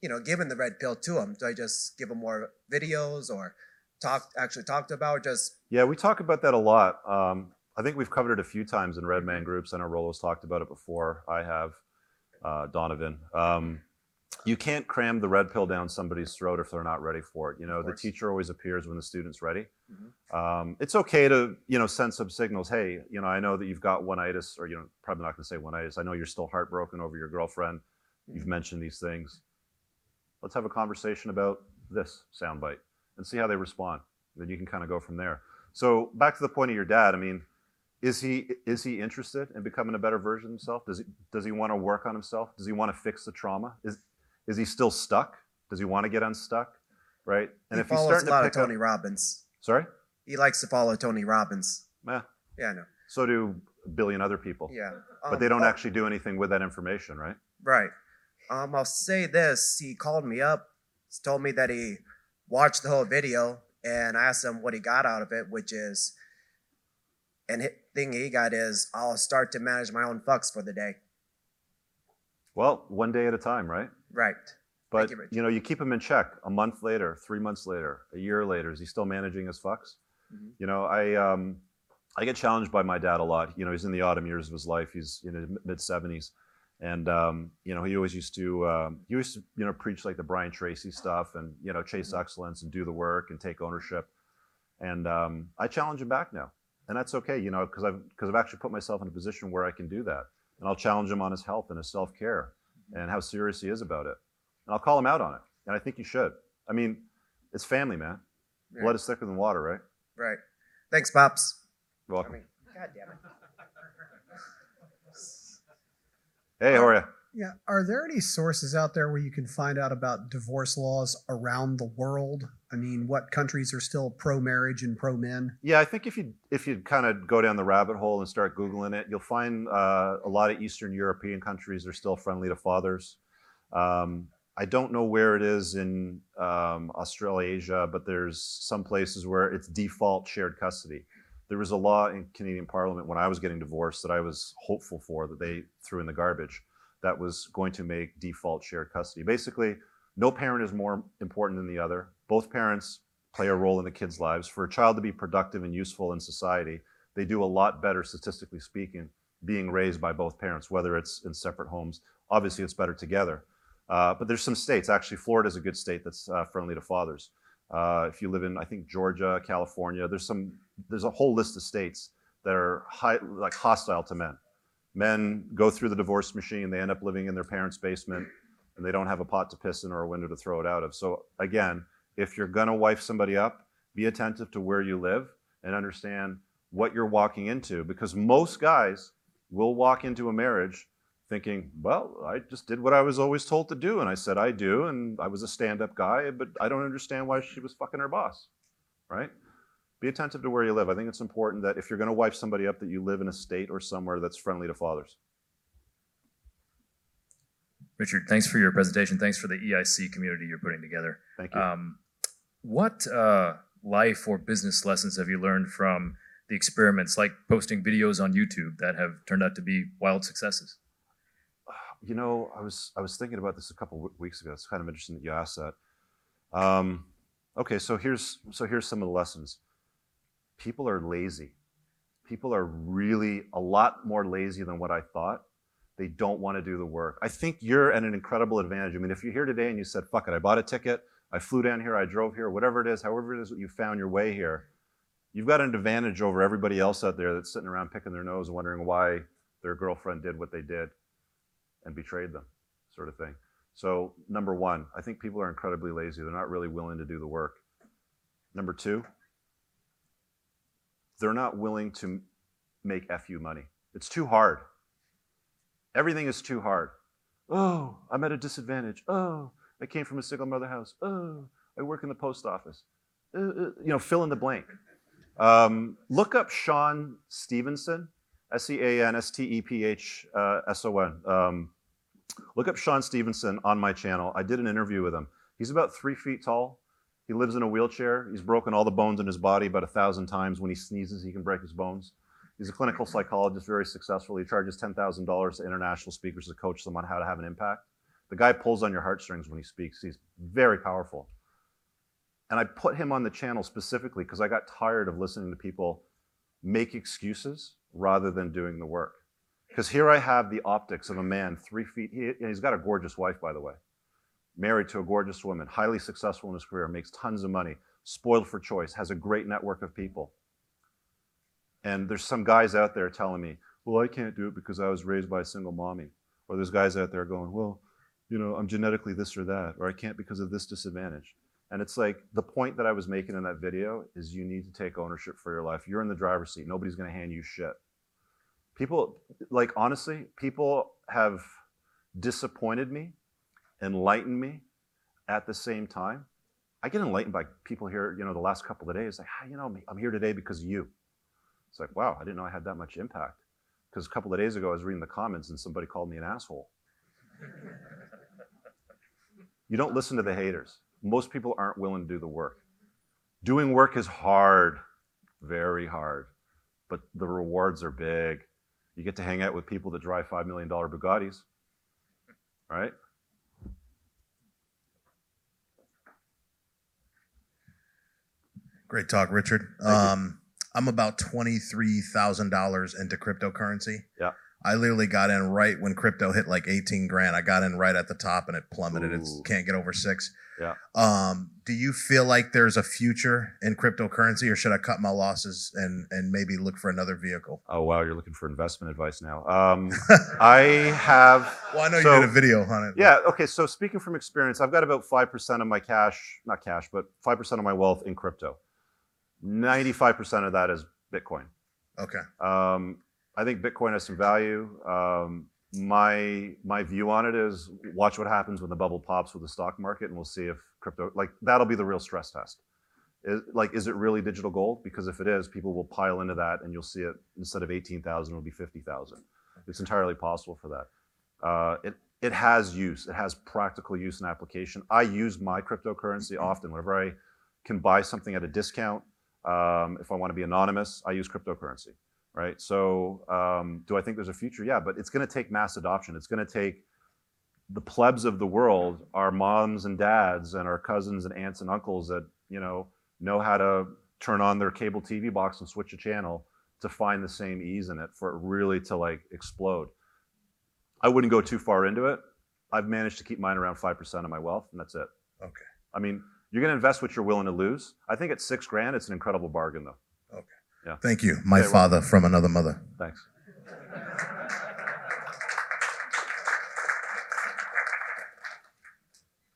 you know, giving the red pill to him? Do I just give him more videos or talk, actually talked about or just? Yeah, we talk about that a lot. Um, I think we've covered it a few times in Red Man groups. I know Rolo's talked about it before. I have, uh, Donovan. Um, you can't cram the red pill down somebody's throat if they're not ready for it. You know, the teacher always appears when the student's ready. Mm-hmm. Um, it's okay to, you know, send some signals. Hey, you know, I know that you've got one-itis, or you know, probably not gonna say one-itis. I know you're still heartbroken over your girlfriend. You've mentioned these things. Let's have a conversation about this soundbite and see how they respond. Then you can kind of go from there. So back to the point of your dad, I mean, Is he is he interested in becoming a better version of himself? Does he does he want to work on himself? Does he want to fix the trauma? Is is he still stuck? Does he want to get unstuck? Right? And he if follows he's a lot to pick of Tony up, Robbins. Sorry? He likes to follow Tony Robbins. Yeah. Yeah, I know. So do a billion other people. Yeah. But um, they don't uh, actually do anything with that information, right? Right. Um, I'll say this. He called me up, told me that he watched the whole video, and I asked him what he got out of it, which is and hit, thing he got is, I'll start to manage my own fucks for the day. Well, one day at a time, right? Right. But you, you know, you keep him in check a month later, three months later, a year later. Is he still managing his fucks? Mm-hmm. You know, I um, I get challenged by my dad a lot. You know, he's in the autumn years of his life. He's in his mid seventies, and um, you know, he always used to um, he used to you know preach like the Brian Tracy stuff, and you know, chase mm-hmm. excellence and do the work and take ownership. And um, I challenge him back now. And that's okay, you know, because I've because I've actually put myself in a position where I can do that. And I'll challenge him on his health and his self-care and how serious he is about it. And I'll call him out on it. And I think you should. I mean, it's family, man. Yeah. Blood is thicker than water, right? Right. Thanks, Pops. You're welcome. I mean, God damn it. Hey, how are you? Yeah. Are there any sources out there where you can find out about divorce laws around the world? I mean, what countries are still pro-marriage and pro-men? Yeah, I think if you if you kind of go down the rabbit hole and start Googling it, you'll find uh, a lot of Eastern European countries are still friendly to fathers. Um, I don't know where it is in um, Australasia, but there's some places where it's default shared custody. There was a law in Canadian Parliament when I was getting divorced that I was hopeful for, that they threw in the garbage, that was going to make default shared custody. Basically, no parent is more important than the other. Both parents play a role in the kids' lives. For a child to be productive and useful in society, they do a lot better, statistically speaking, being raised by both parents, whether it's in separate homes. Obviously, it's better together. Uh, but there's some states, actually Florida is a good state that's uh, friendly to fathers. Uh, if you live in, I think, Georgia, California, there's some, there's a whole list of states that are high, like hostile to men. Men go through the divorce machine, they end up living in their parents' basement, and they don't have a pot to piss in or a window to throw it out of. So again, if you're gonna wife somebody up, be attentive to where you live and understand what you're walking into, because most guys will walk into a marriage thinking, well, I just did what I was always told to do, and I said I do, and I was a stand-up guy, but I don't understand why she was fucking her boss, right? Be attentive to where you live. I think it's important that if you're going to wife somebody up, that you live in a state or somewhere that's friendly to fathers. Richard, thanks for your presentation. Thanks for the E I C community you're putting together. Thank you. Um, what uh, life or business lessons have you learned from the experiments like posting videos on YouTube that have turned out to be wild successes? You know, I was I was thinking about this a couple of weeks ago. It's kind of interesting that you asked that. Um, okay, so here's so here's some of the lessons. People are lazy. People are really a lot more lazy than what I thought. They don't want to do the work. I think you're at an incredible advantage. I mean, if you're here today and you said, fuck it, I bought a ticket, I flew down here, I drove here, whatever it is, however it is that you found your way here, you've got an advantage over everybody else out there that's sitting around picking their nose and wondering why their girlfriend did what they did and betrayed them, sort of thing. So number one, I think people are incredibly lazy. They're not really willing to do the work. Number two, they're not willing to make F U money. It's too hard. Everything is too hard. Oh, I'm at a disadvantage. Oh, I came from a single mother house. Oh, I work in the post office. Uh, uh, you know, fill in the blank. Um, look up Sean Stevenson. S E A N S T E P H S O N. Um, look up Sean Stevenson on my channel. I did an interview with him. He's about three feet tall. He lives in a wheelchair. He's broken all the bones in his body about a thousand times. When he sneezes, he can break his bones. He's a clinical psychologist, very successful. He charges ten thousand dollars to international speakers to coach them on how to have an impact. The guy pulls on your heartstrings when he speaks. He's very powerful. And I put him on the channel specifically because I got tired of listening to people make excuses rather than doing the work. Because here I have the optics of a man three feet, he, and he's got a gorgeous wife, by the way, married to a gorgeous woman, highly successful in his career, makes tons of money, spoiled for choice, has a great network of people. And there's some guys out there telling me, well, I can't do it because I was raised by a single mommy. Or there's guys out there going, well, you know, I'm genetically this or that, or I can't because of this disadvantage. And it's like, the point that I was making in that video is you need to take ownership for your life. You're in the driver's seat. Nobody's going to hand you shit. People, like, honestly, people have disappointed me, enlightened me at the same time. I get enlightened by people here, you know, the last couple of days, like, ah, you know, I'm here today because of you. It's like, wow, I didn't know I had that much impact. Because a couple of days ago, I was reading the comments and somebody called me an asshole. You don't listen to the haters. Most people aren't willing to do the work. Doing work is hard, very hard. But the rewards are big. You get to hang out with people that drive five million dollars Bugattis, right? Great talk, Richard. Um, I'm about twenty-three thousand dollars into cryptocurrency. Yeah. I literally got in right when crypto hit like eighteen grand. I got in right at the top and it plummeted. It can't get over six. Yeah. Um, do you feel like there's a future in cryptocurrency, or should I cut my losses and and maybe look for another vehicle? Oh, wow. You're looking for investment advice now. Um, I have. Well, I know so, you did a video on it. Yeah. Okay. So speaking from experience, I've got about five percent of my cash, not cash, but five percent of my wealth in crypto. ninety-five percent of that is Bitcoin. Okay. Um, I think Bitcoin has some value. Um, my my view on it is watch what happens when the bubble pops with the stock market, and we'll see if crypto, like, that'll be the real stress test. Is, like, is it really digital gold? Because if it is, people will pile into that, and you'll see it instead of eighteen thousand, it'll be fifty thousand. It's entirely possible for that. Uh, it it has use. It has practical use and application. I use my cryptocurrency often whenever I can buy something at a discount. Um, if I want to be anonymous, I use cryptocurrency, right? So um, do I think there's a future? Yeah, but it's going to take mass adoption. It's going to take the plebs of the world, our moms and dads and our cousins and aunts and uncles that, you know, know how to turn on their cable T V box and switch a channel to find the same ease in it for it really to like explode. I wouldn't go too far into it. I've managed to keep mine around five percent of my wealth, and that's it. Okay. I mean, you're going to invest what you're willing to lose. I think at six grand, it's an incredible bargain, though. Okay. Yeah. Thank you. My okay, father well. From another mother. Thanks.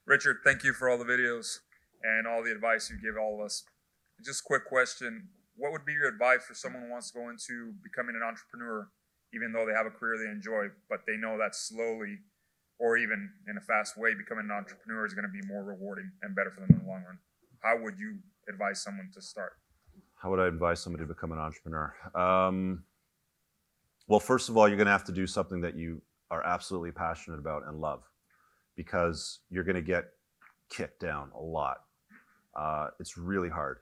Richard, thank you for all the videos and all the advice you give all of us. Just a quick question. What would be your advice for someone who wants to go into becoming an entrepreneur, even though they have a career they enjoy, but they know that slowly or even in a fast way, becoming an entrepreneur is going to be more rewarding and better for them in the long run? How would you advise someone to start? How would I advise somebody to become an entrepreneur? Um, well, first of all, you're going to have to do something that you are absolutely passionate about and love, because you're going to get kicked down a lot. Uh, it's really hard.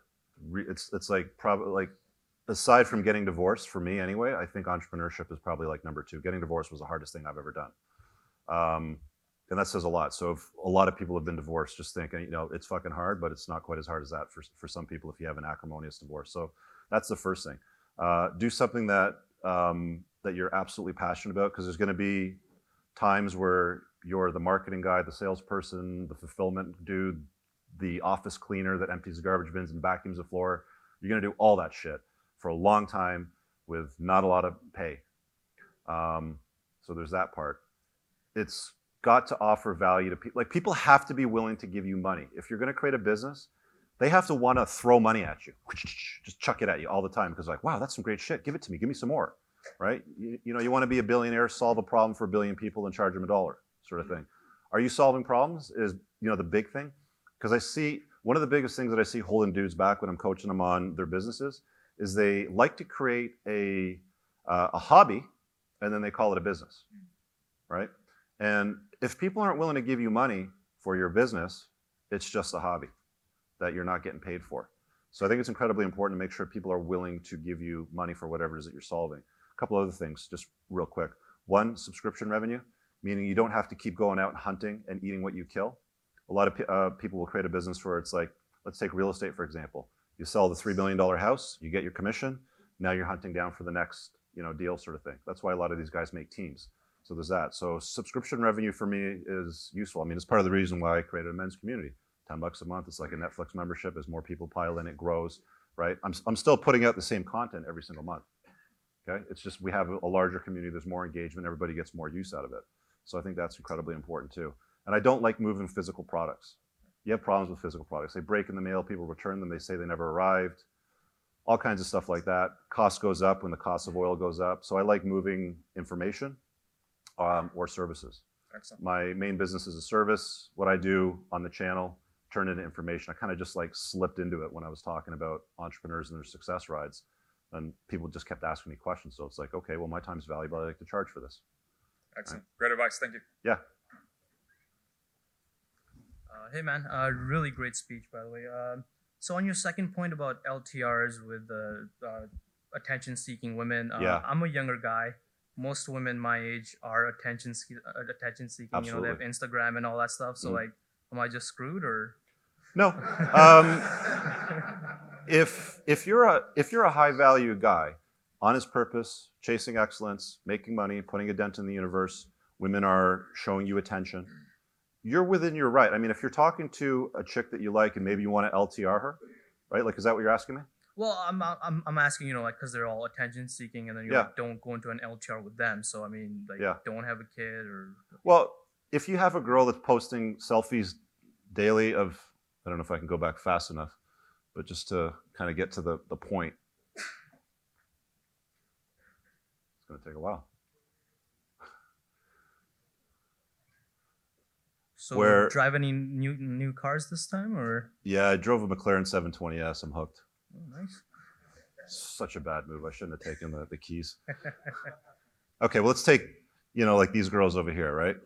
It's it's like probably like, aside from getting divorced, for me anyway, I think entrepreneurship is probably like number two. Getting divorced was the hardest thing I've ever done. Um, and that says a lot. So if a lot of people have been divorced, just think, you know, it's fucking hard, but it's not quite as hard as that for, for some people if you have an acrimonious divorce. So that's the first thing. Uh, do something that, um, that you're absolutely passionate about, because there's going to be times where you're the marketing guy, the salesperson, the fulfillment dude, the office cleaner that empties the garbage bins and vacuums the floor. You're going to do all that shit for a long time with not a lot of pay. Um, so there's that part. It's got to offer value to people. Like, people have to be willing to give you money. If you're going to create a business, they have to want to throw money at you. Just chuck it at you all the time, because like, wow, that's some great shit. Give it to me. Give me some more, right? You, you know, you want to be a billionaire, solve a problem for a billion people and charge them a dollar sort of thing. Are you solving problems is, you know, the big thing? Because I see one of the biggest things that I see holding dudes back when I'm coaching them on their businesses is they like to create a, uh, a hobby and then they call it a business, right? And if people aren't willing to give you money for your business, it's just a hobby that you're not getting paid for. So I think it's incredibly important to make sure people are willing to give you money for whatever it is that you're solving. A couple other things, just real quick. One, subscription revenue, meaning you don't have to keep going out and hunting and eating what you kill. A lot of uh, people will create a business where it's like, let's take real estate, for example. You sell the three billion dollar house, you get your commission, now you're hunting down for the next, you know, deal sort of thing. That's why a lot of these guys make teams. So there's that. So subscription revenue for me is useful. I mean, it's part of the reason why I created a men's community. ten bucks a month, it's like a Netflix membership. As more people pile in, it grows, right? I'm, I'm still putting out the same content every single month, okay? It's just we have a larger community, there's more engagement, everybody gets more use out of it. So I think that's incredibly important too. And I don't like moving physical products. You have problems with physical products. They break in the mail, people return them, they say they never arrived, all kinds of stuff like that. Cost goes up when the cost of oil goes up. So I like moving information um, or services. Excellent. My main business is a service. What I do on the channel, turn into information. I kind of just like slipped into it when I was talking about entrepreneurs and their success rides, and people just kept asking me questions. So it's like, okay, well, my time's valuable. I like to charge for this. Excellent. Right. Great advice. Thank you. Yeah. Uh, hey man, uh, really great speech, by the way. Uh, so on your second point about L T Rs with uh, uh, attention-seeking women, uh, yeah. I'm a younger guy. Most women my age are attention attention-seeking. Absolutely. You know, they have Instagram and all that stuff. So mm. like, am I just screwed or? No. Um, if if you're a if you're a high-value guy, on his purpose, chasing excellence, making money, putting a dent in the universe, women are showing you attention. You're within your right. I mean, if you're talking to a chick that you like and maybe you want to L T R her, right? Like, is that what you're asking me? Well, I'm I'm I'm asking, you know, like, because they're all attention seeking, and then you yeah. like, don't go into an L T R with them. So I mean, like, yeah. don't have a kid or. Well, if you have a girl that's posting selfies daily of, I don't know if I can go back fast enough, but just to kind of get to the the point, it's going to take a while. So where, you drive any new new cars this time, or? Yeah, I drove a McLaren seven twenty S. I'm hooked. Oh, nice. Such a bad move. I shouldn't have taken the, the keys. Okay, well, let's take, you know, like these girls over here, right?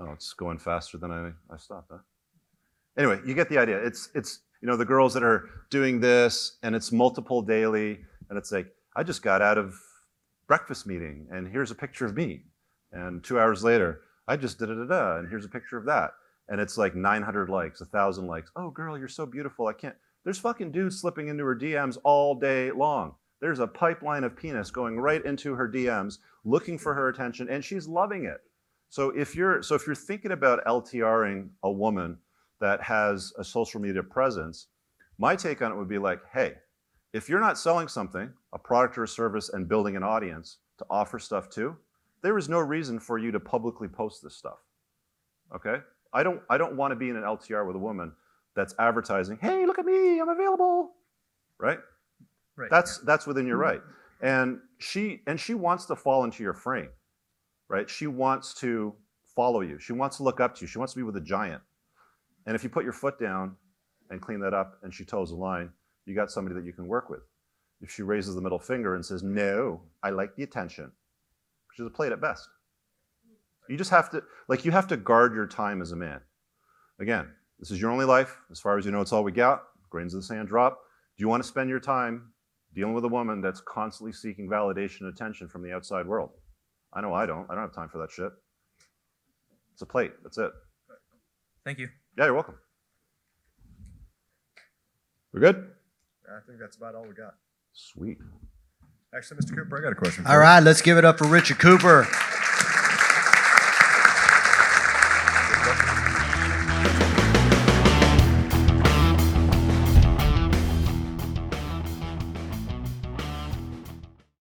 Oh, it's going faster than I, I stopped, huh? Anyway, you get the idea. It's it's you know, the girls that are doing this and it's multiple daily and it's like, I just got out of breakfast meeting and here's a picture of me. And two hours later, I just da da da da and here's a picture of that. And it's like nine hundred likes, one thousand likes. Oh girl, you're so beautiful, I can't. There's fucking dudes slipping into her D Ms all day long. There's a pipeline of penis going right into her D Ms looking for her attention and she's loving it. So if you're, so if you're thinking about L T R-ing a woman that has a social media presence, my take on it would be like, hey, if you're not selling something, a product or a service and building an audience to offer stuff to, there is no reason for you to publicly post this stuff, okay? I don't, I don't want to be in an L T R with a woman that's advertising, hey, look at me, I'm available, right? Right. That's, that's within your right. And she, and she wants to fall into your frame, right? She wants to follow you. She wants to look up to you. She wants to be with a giant. And if you put your foot down and clean that up and she toes the line, you got somebody that you can work with. If she raises the middle finger and says, no, I like the attention, she's a plate at best. You just have to, like you have to guard your time as a man. Again, this is your only life. As far as you know, it's all we got. Grains of the sand drop. Do you want to spend your time dealing with a woman that's constantly seeking validation and attention from the outside world? I know I don't. I don't have time for that shit. It's a plate. That's it. Thank you. Yeah, you're welcome. We're good? I think that's about all we got. Sweet. Actually, Mister Cooper, I got a question for you. All right, let's give it up for Richard Cooper.